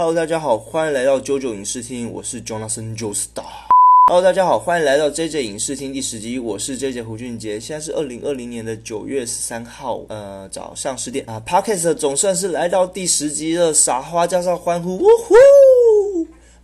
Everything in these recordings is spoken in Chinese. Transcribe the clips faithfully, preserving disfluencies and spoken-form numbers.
Hello， 大家好，欢迎来到JoJo影视厅，我是 Jonathan Joestar。Hello， 大家好，欢迎来到 J J 影视厅第十集，我是 J J 胡俊杰。现在是二零二零年的九月十三号，呃，早上十点啊。Podcast 总算是来到第十集了，撒花加上欢呼，呜呼！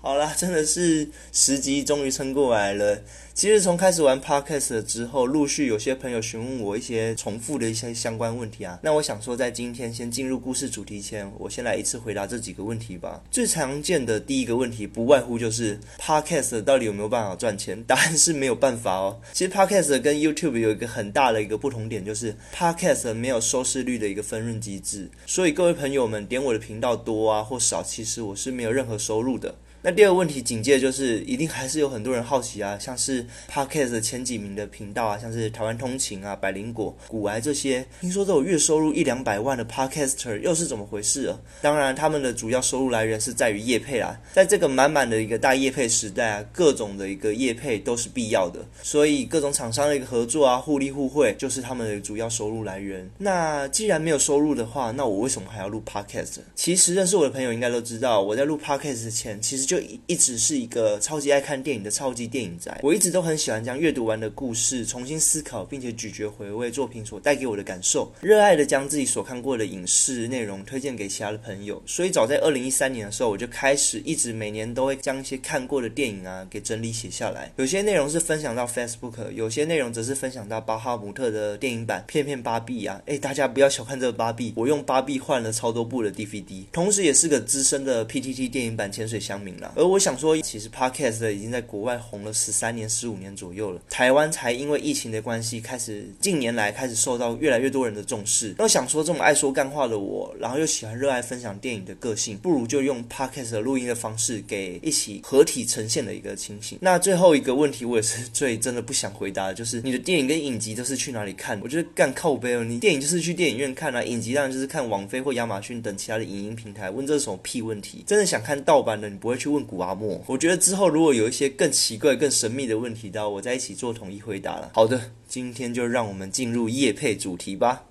好啦，真的是十集终于撑过来了。其实从开始玩 Podcast 之后，陆续有些朋友询问我一些重复的一些相关问题啊。那我想说，在今天先进入故事主题前，我先来一次回答这几个问题吧。最常见的第一个问题，不外乎就是 Podcast 到底有没有办法赚钱？答案是没有办法哦。其实 Podcast 跟 YouTube 有一个很大的一个不同点，就是 Podcast 没有收视率的一个分润机制，所以各位朋友们点我的频道多啊或少，其实我是没有任何收入的。那第二个问题紧接着就是，一定还是有很多人好奇啊，像是Podcast 前几名的频道啊，像是台湾通勤啊、百灵果、股癌这些，听说都有月收入一两百万的 Podcaster， 又是怎么回事啊？当然，他们的主要收入来源是在于业配啦。在这个满满的一个大业配时代啊，各种的一个业配都是必要的，所以各种厂商的一个合作啊，互利互惠就是他们的主要收入来源。那既然没有收入的话，那我为什么还要录 Podcast？ 其实认识我的朋友应该都知道，我在录 Podcast 前，其实就一直是一个超级爱看电影的超级电影宅，我一直都很喜欢将阅读完的故事重新思考，并且咀嚼回味作品所带给我的感受，热爱的将自己所看过的影视内容推荐给其他的朋友。所以早在二零一三年的时候，我就开始一直每年都会将一些看过的电影啊给整理写下来，有些内容是分享到 Facebook， 有些内容则是分享到巴哈姆特的电影版片片芭比啊。诶，大家不要小看这个芭比，我用芭比换了超多部的 D V D， 同时也是个资深的 P T T 电影版潜水乡民啦。而我想说，其实 Podcast 已经在国外红了十三年十五年左右了，台湾才因为疫情的关系开始近年来开始受到越来越多人的重视。那我想说，这么爱说干话的我，然后又喜欢热爱分享电影的个性，不如就用 Podcast 录音的方式给一起合体呈现的一个情形。那最后一个问题，我也是最真的不想回答的，就是你的电影跟影集都是去哪里看？我觉得干靠背哦，你电影就是去电影院看啊，影集当然就是看网飞或亚马逊等其他的影音平台。问这是什么屁问题？真的想看盗版的，你不会去问古阿莫。我觉得之后如果有一些更奇怪、更神秘的问题到我在一起做统一回答了。好的，今天就让我们进入业配主题吧。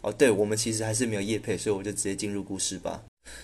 哦，对，我们其实还是没有业配，所以我就直接进入故事吧。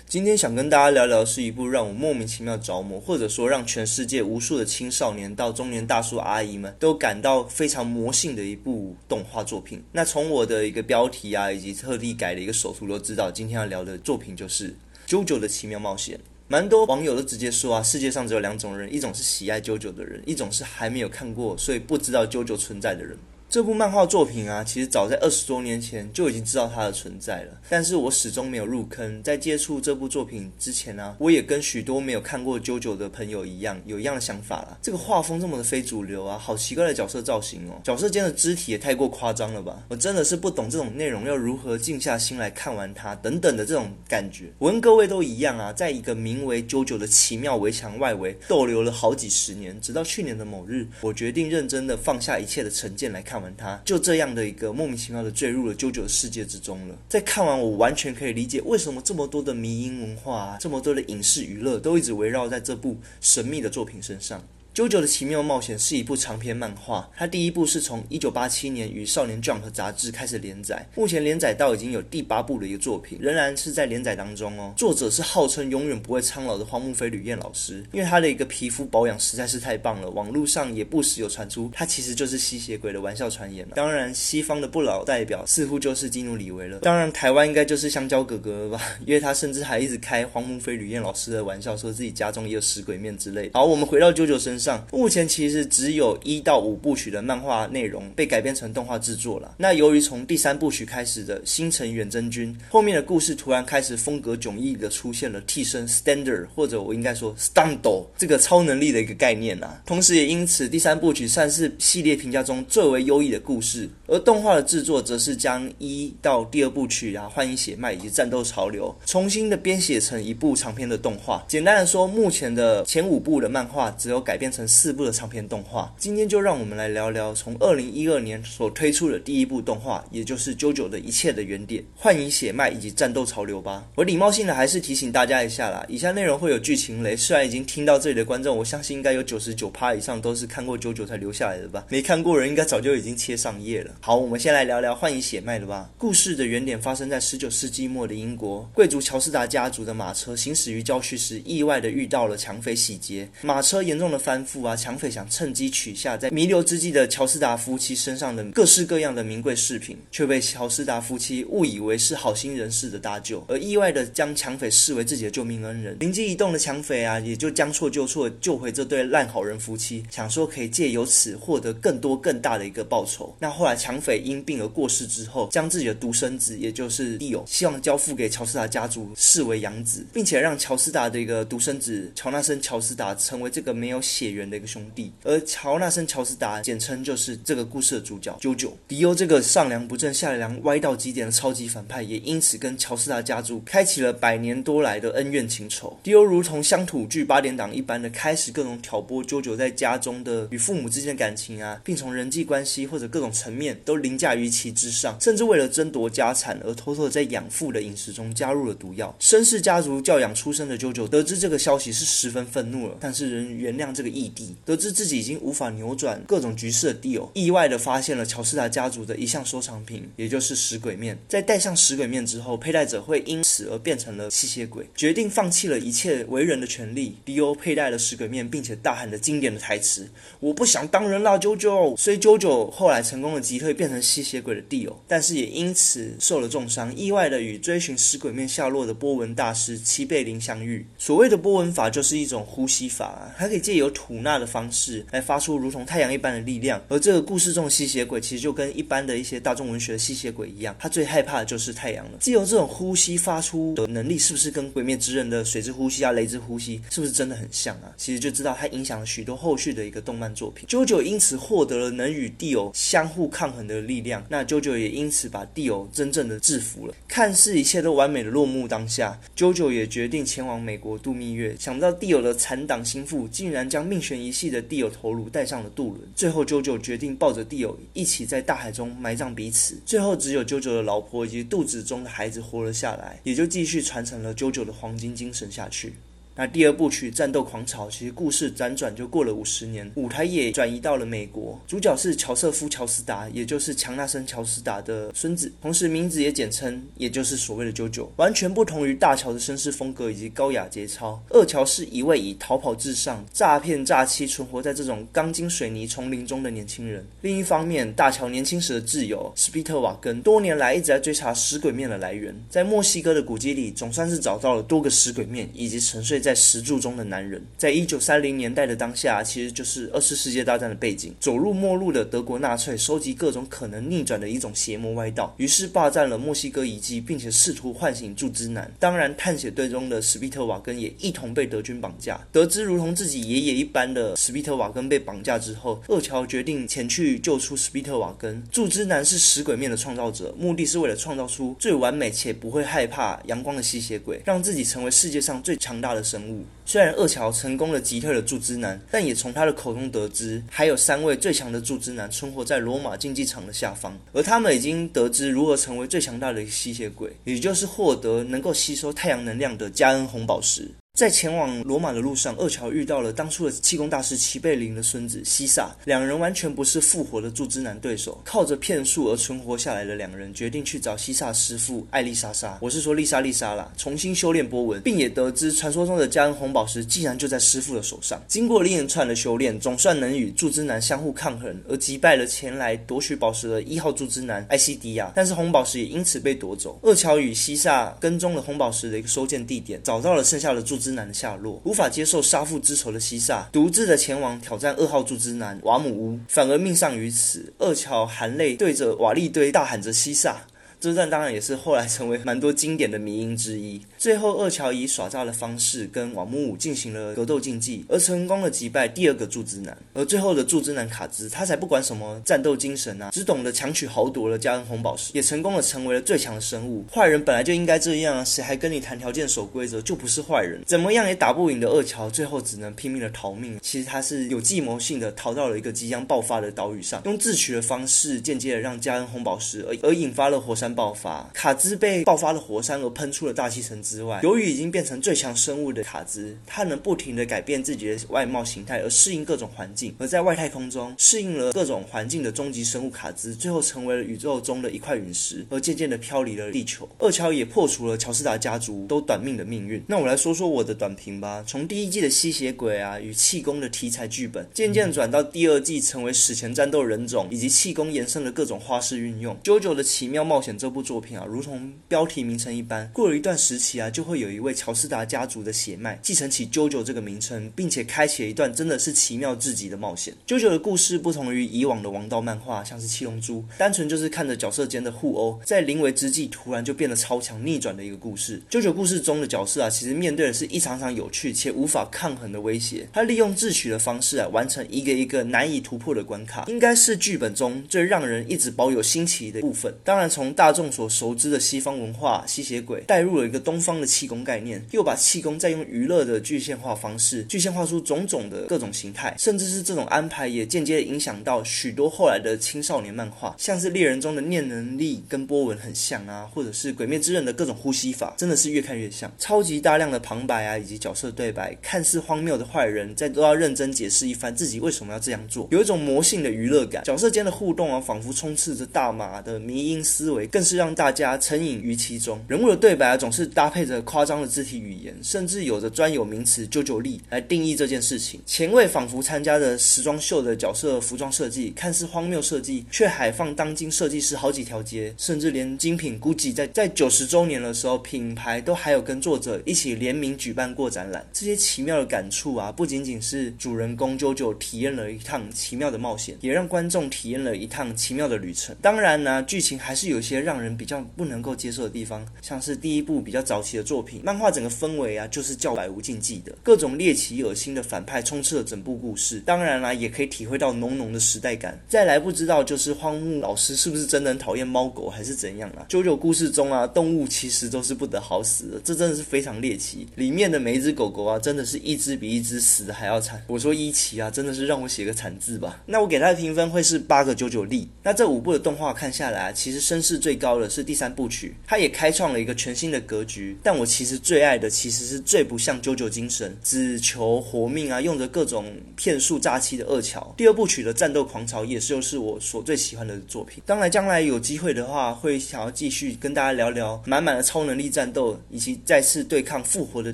今天想跟大家聊聊是一部让我莫名其妙着魔，或者说让全世界无数的青少年到中年大叔阿姨们都感到非常魔性的一部动画作品。那从我的一个标题啊，以及特地改的一个手图都知道，今天要聊的作品就是《JoJo 的奇妙冒险》。蛮多网友都直接说啊，世界上只有两种人，一种是喜爱JoJo的人，一种是还没有看过，所以不知道JoJo存在的人。这部漫画作品啊，其实早在二十多年前就已经知道它的存在了，但是我始终没有入坑。在接触这部作品之前啊，我也跟许多没有看过JoJo的朋友一样，有一样的想法啦。这个画风这么的非主流啊，好奇怪的角色造型哦，角色间的肢体也太过夸张了吧！我真的是不懂这种内容要如何静下心来看完它等等的这种感觉。我跟各位都一样啊，在一个名为JoJo的奇妙围墙外围逗留了好几十年，直到去年的某日，我决定认真的放下一切的成见来看。看完它，就这样的一个莫名其妙的坠入了JoJo的世界之中了。在看完，我完全可以理解为什么这么多的迷因文化啊，这么多的影视娱乐都一直围绕在这部神秘的作品身上。JoJo的奇妙冒险是一部长篇漫画，它第一部是从一九八七年于少年 Jump 杂志开始连载，目前连载到已经有第八部的一个作品，仍然是在连载当中哦。作者是号称永远不会苍老的荒木飞吕彦老师，因为他的一个皮肤保养实在是太棒了，网络上也不时有传出他其实就是吸血鬼的玩笑传言了。当然，西方的不老代表似乎就是基努里维了，当然台湾应该就是香蕉哥哥了吧，因为他甚至还一直开荒木飞吕彦老师的玩笑，说自己家中也有食鬼面之类的。好，我们回到JoJo身上。目前其实只有一到五部曲的漫画内容被改编成动画制作了。那由于从第三部曲开始的星辰远征军，后面的故事突然开始风格迥异的出现了替身 Stander， 或者我应该说 Stando 这个超能力的一个概念啊。同时也因此第三部曲算是系列评价中最为优异的故事，而动画的制作则是将一到第二部曲啊、幻影血脉以及战斗潮流重新的编写成一部长篇的动画。简单的说，目前的前五部的漫画只有改编成四部的长篇动画。今天就让我们来聊聊从二零一二年所推出的第一部动画，也就是《JoJo 的一切的原点》、幻影血脉以及战斗潮流吧。我礼貌性的还是提醒大家一下啦，以下内容会有剧情雷，虽然已经听到这里的观众，我相信应该有 百分之九十九 以上都是看过 JoJo 才留下来的吧，没看过人应该早就已经切上页了。好，我们先来聊聊幻影血脉的吧。故事的原点发生在十九世纪末的英国，贵族乔斯达家族的马车行驶于郊区时，意外的遇到了强匪洗劫，马车严重的翻覆啊，强匪想趁机取下在弥留之际的乔斯达夫妻身上的各式各样的名贵饰品，却被乔斯达夫妻误以为是好心人士的搭救，而意外的将强匪视为自己的救命恩人。灵机一动的强匪啊，也就将错就错，救回这对烂好人夫妻，想说可以借由此获得更多更大的一个报酬。那后来强匪因病而过世之后，将自己的独生子，也就是 Dio， 希望交付给乔斯达家族视为养子，并且让乔斯达的一个独生子乔纳森·乔斯达成为这个没有血缘的一个兄弟。而乔纳森·乔斯达简称就是这个故事的主角 JoJo。 迪欧这个上梁不正下梁歪到极点的超级反派，也因此跟乔斯达家族开启了百年多来的恩怨情仇。迪欧如同乡土剧八点档一般的开始各种挑拨 JoJo 在家中的与父母之间的感情啊，并从人际关系或者各种层面都凌驾于其之上，甚至为了争夺家产而偷偷在养父的饮食中加入了毒药。绅士家族教养出身的 JoJo 得知这个消息是十分愤怒了，但是仍原谅这个异弟。得知自己已经无法扭转各种局势的 Dio 意外的发现了乔斯达家族的一项收藏品，也就是食鬼面。在戴上食鬼面之后，佩戴者会因此而变成了吸血鬼，决定放弃了一切为人的权利。 Dio 佩戴了食鬼面，并且大喊了经典的台词：我不想当人啦 JoJo。 所以 JoJo 后来成功的击退变成吸血鬼的 Dio， 但是也因此受了重伤，意外的与追寻食鬼面下落的波纹大师齐贝林相遇。所谓的波纹法就是一种呼吸法、啊、它可以借由吐纳的方式来发出如同太阳一般的力量。而这个故事中的吸血鬼其实就跟一般的一些大众文学的吸血鬼一样，他最害怕的就是太阳了。借由这种呼吸发出的能力，是不是跟鬼灭之刃的水之呼吸啊、雷之呼吸是不是真的很像啊？其实就知道它影响了许多后续的一个动漫作品。 JoJo 因此获得了能与 Dio 相互抗衡的力量，那 JoJo 也因此把 Dio 真正的制服了。看似一切都完美的落幕当下， JoJo 也决定前往美国度蜜月，想不到 Dio 的残党心腹竟然将命悬一系的 Dio 头颅带上了渡轮。最后 JoJo 决定抱着 Dio 一起在大海中埋葬彼此，最后只有 JoJo 的老婆以及肚子中的孩子活了下来，也就继续传承了 JoJo 的黄金精神下去。那第二部曲《战斗狂潮》其实故事辗转就过了五十年，舞台也转移到了美国，主角是乔瑟夫·乔斯达，也就是强纳森·乔斯达的孙子，同时名字也简称，也就是所谓的 JoJo。 完全不同于大乔的绅士风格以及高雅节操，二乔是一位以逃跑至上、诈骗诈欺存活在这种钢筋水泥丛林中的年轻人。另一方面，大乔年轻时的挚友斯皮特瓦根多年来一直在追查食鬼面的来源，在墨西哥的古迹里总算是找到了多个食鬼面以及沉睡在石柱中的男人。在一九三零年代的当下，其实就是二次世界大战的背景，走入末路的德国纳粹收集各种可能逆转的一种邪魔歪道，于是霸占了墨西哥遗迹，并且试图唤醒柱之男。当然，探险队中的史比特瓦根也一同被德军绑架。得知如同自己爷爷一般的史比特瓦根被绑架之后，二乔决定前去救出史比特瓦根。柱之男是食鬼面的创造者，目的是为了创造出最完美且不会害怕阳光的吸血鬼，让自己成为世界上最强大的生物。虽然二乔成功的击退了柱之男，但也从他的口中得知还有三位最强的柱之男存活在罗马竞技场的下方，而他们已经得知如何成为最强大的吸血鬼，也就是获得能够吸收太阳能量的加恩红宝石。在前往罗马的路上，二乔遇到了当初的气功大师齐贝林的孙子西萨，两人完全不是复活的柱之男对手。靠着骗术而存活下来的两人决定去找西萨师傅艾丽莎莎，我是说丽莎丽莎啦，重新修炼波纹，并也得知传说中的加恩红宝石竟然就在师傅的手上。经过连串的修炼，总算能与柱之男相互抗衡，而击败了前来夺取宝石的一号柱之男艾西迪亚，但是红宝石也因此被夺走。二乔与西萨跟踪了红宝石的一个收件地点，找到了剩下的柱之男之男的下落。无法接受杀父之仇的西萨独自的前往挑战二号柱之男瓦姆乌，反而命丧于此。二乔含泪对着瓦砾堆大喊着西萨，这段当然也是后来成为蛮多经典的迷因之一。最后二乔以耍诈的方式跟网目武进行了格斗竞技，而成功的击败第二个柱之男。而最后的柱之男卡兹，他才不管什么战斗精神啊，只懂得强取豪夺了加恩红宝石，也成功的成为了最强的生物。坏人本来就应该这样啊，谁还跟你谈条件守规则，就不是坏人。怎么样也打不赢的二乔，最后只能拼命的逃命。其实他是有计谋性的逃到了一个即将爆发的岛屿上，用自取的方式间接的让加恩红宝石而而引发了火山爆发。卡兹被爆发的火山而喷出了大气层之外，由于已经变成最强生物的卡兹，他能不停地改变自己的外貌形态而适应各种环境，而在外太空中适应了各种环境的终极生物卡兹，最后成为了宇宙中的一块陨石，而渐渐地飘离了地球。二乔也破除了乔斯达家族都短命的命运。那我来说说我的短评吧。从第一季的吸血鬼啊与气功的题材剧本，渐渐转到第二季成为史前战斗人种以及气功延伸的各种花式运用。JoJo的奇妙冒险这部作品啊，如同标题名称一般，过了一段时期啊，就会有一位乔斯达家族的血脉继承起 JoJo 这个名称，并且开启了一段真的是奇妙至极的冒险。 JoJo 的故事不同于以往的王道漫画，像是七龙珠，单纯就是看着角色间的互殴，在临危之际突然就变得超强逆转的一个故事。 JoJo 故事中的角色啊，其实面对的是一场场有趣且无法抗衡的威胁，他利用自取的方式啊，完成一个一个难以突破的关卡，应该是剧本中最让人一直保有新奇的部分。当然从大众所熟知的西方文化吸血鬼带入了一个东方的气功概念，又把气功再用娱乐的具现化方式具现化出种种的各种形态，甚至是这种安排也间接影响到许多后来的青少年漫画，像是猎人中的念能力跟波纹很像啊，或者是鬼灭之刃的各种呼吸法，真的是越看越像。超级大量的旁白啊以及角色对白，看似荒谬的坏人再都要认真解释一番自己为什么要这样做，有一种魔性的娱乐感。角色间的互动啊，仿佛充斥着大麻的迷因思维，更是让大家沉瘾于其中。人物的对白啊，总是搭配着夸张的肢体语言，甚至有着专有名词啾啾力来定义这件事情。前卫仿佛参加着时装秀的角色服装设计，看似荒谬设计，却海放当今设计师好几条街，甚至连精品 Gucci 在在九十周年的时候，品牌都还有跟作者一起联名举办过展览。这些奇妙的感触啊，不仅仅是主人公JoJo体验了一趟奇妙的冒险，也让观众体验了一趟奇妙的旅程。当然呢、啊，剧情还是有些让人比较不能够接受的地方，像是第一部比较早期的作品，漫画整个氛围啊就是叫百无禁忌的，各种猎奇恶心的反派充斥了整部故事。当然啦、啊，也可以体会到浓浓的时代感。再来不知道就是荒木老师是不是真的很讨厌猫狗还是怎样啦、啊。JoJo故事中啊，动物其实都是不得好死的，这真的是非常猎奇。里面的每一只狗狗啊，真的是一只比一只死的还要惨。我说一奇啊，真的是让我写个惨字吧。那我给他的评分会是八个九九粒。那这五部的动画看下来啊，其实声势最高的是第三部曲，它也开创了一个全新的格局。但我其实最爱的其实是最不像JoJo精神，只求活命啊，用着各种骗术诈欺的二乔。第二部曲的战斗狂潮也是就是我所最喜欢的作品。当然将来有机会的话，会想要继续跟大家聊聊满满的超能力战斗，以及再次对抗复活的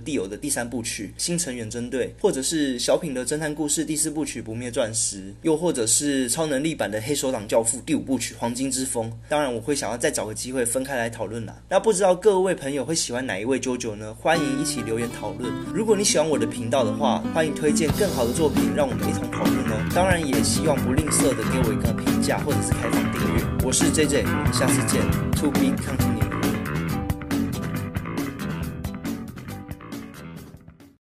Dio的第三部曲《新成员针对》，或者是小品的侦探故事第四部曲《不灭钻石》，又或者是超能力版的《黑手党教父》第五部曲《黄金之风》。当然我会想要再找个机会分开来讨论啦。那不知道各位朋友会喜欢哪一位JoJo呢？欢迎一起留言讨论。如果你喜欢我的频道的话，欢迎推荐更好的作品让我们一同讨论哦。当然也希望不吝啬的给我一个评价或者是开放订阅。我是 J J， 我们下次见。To be continued。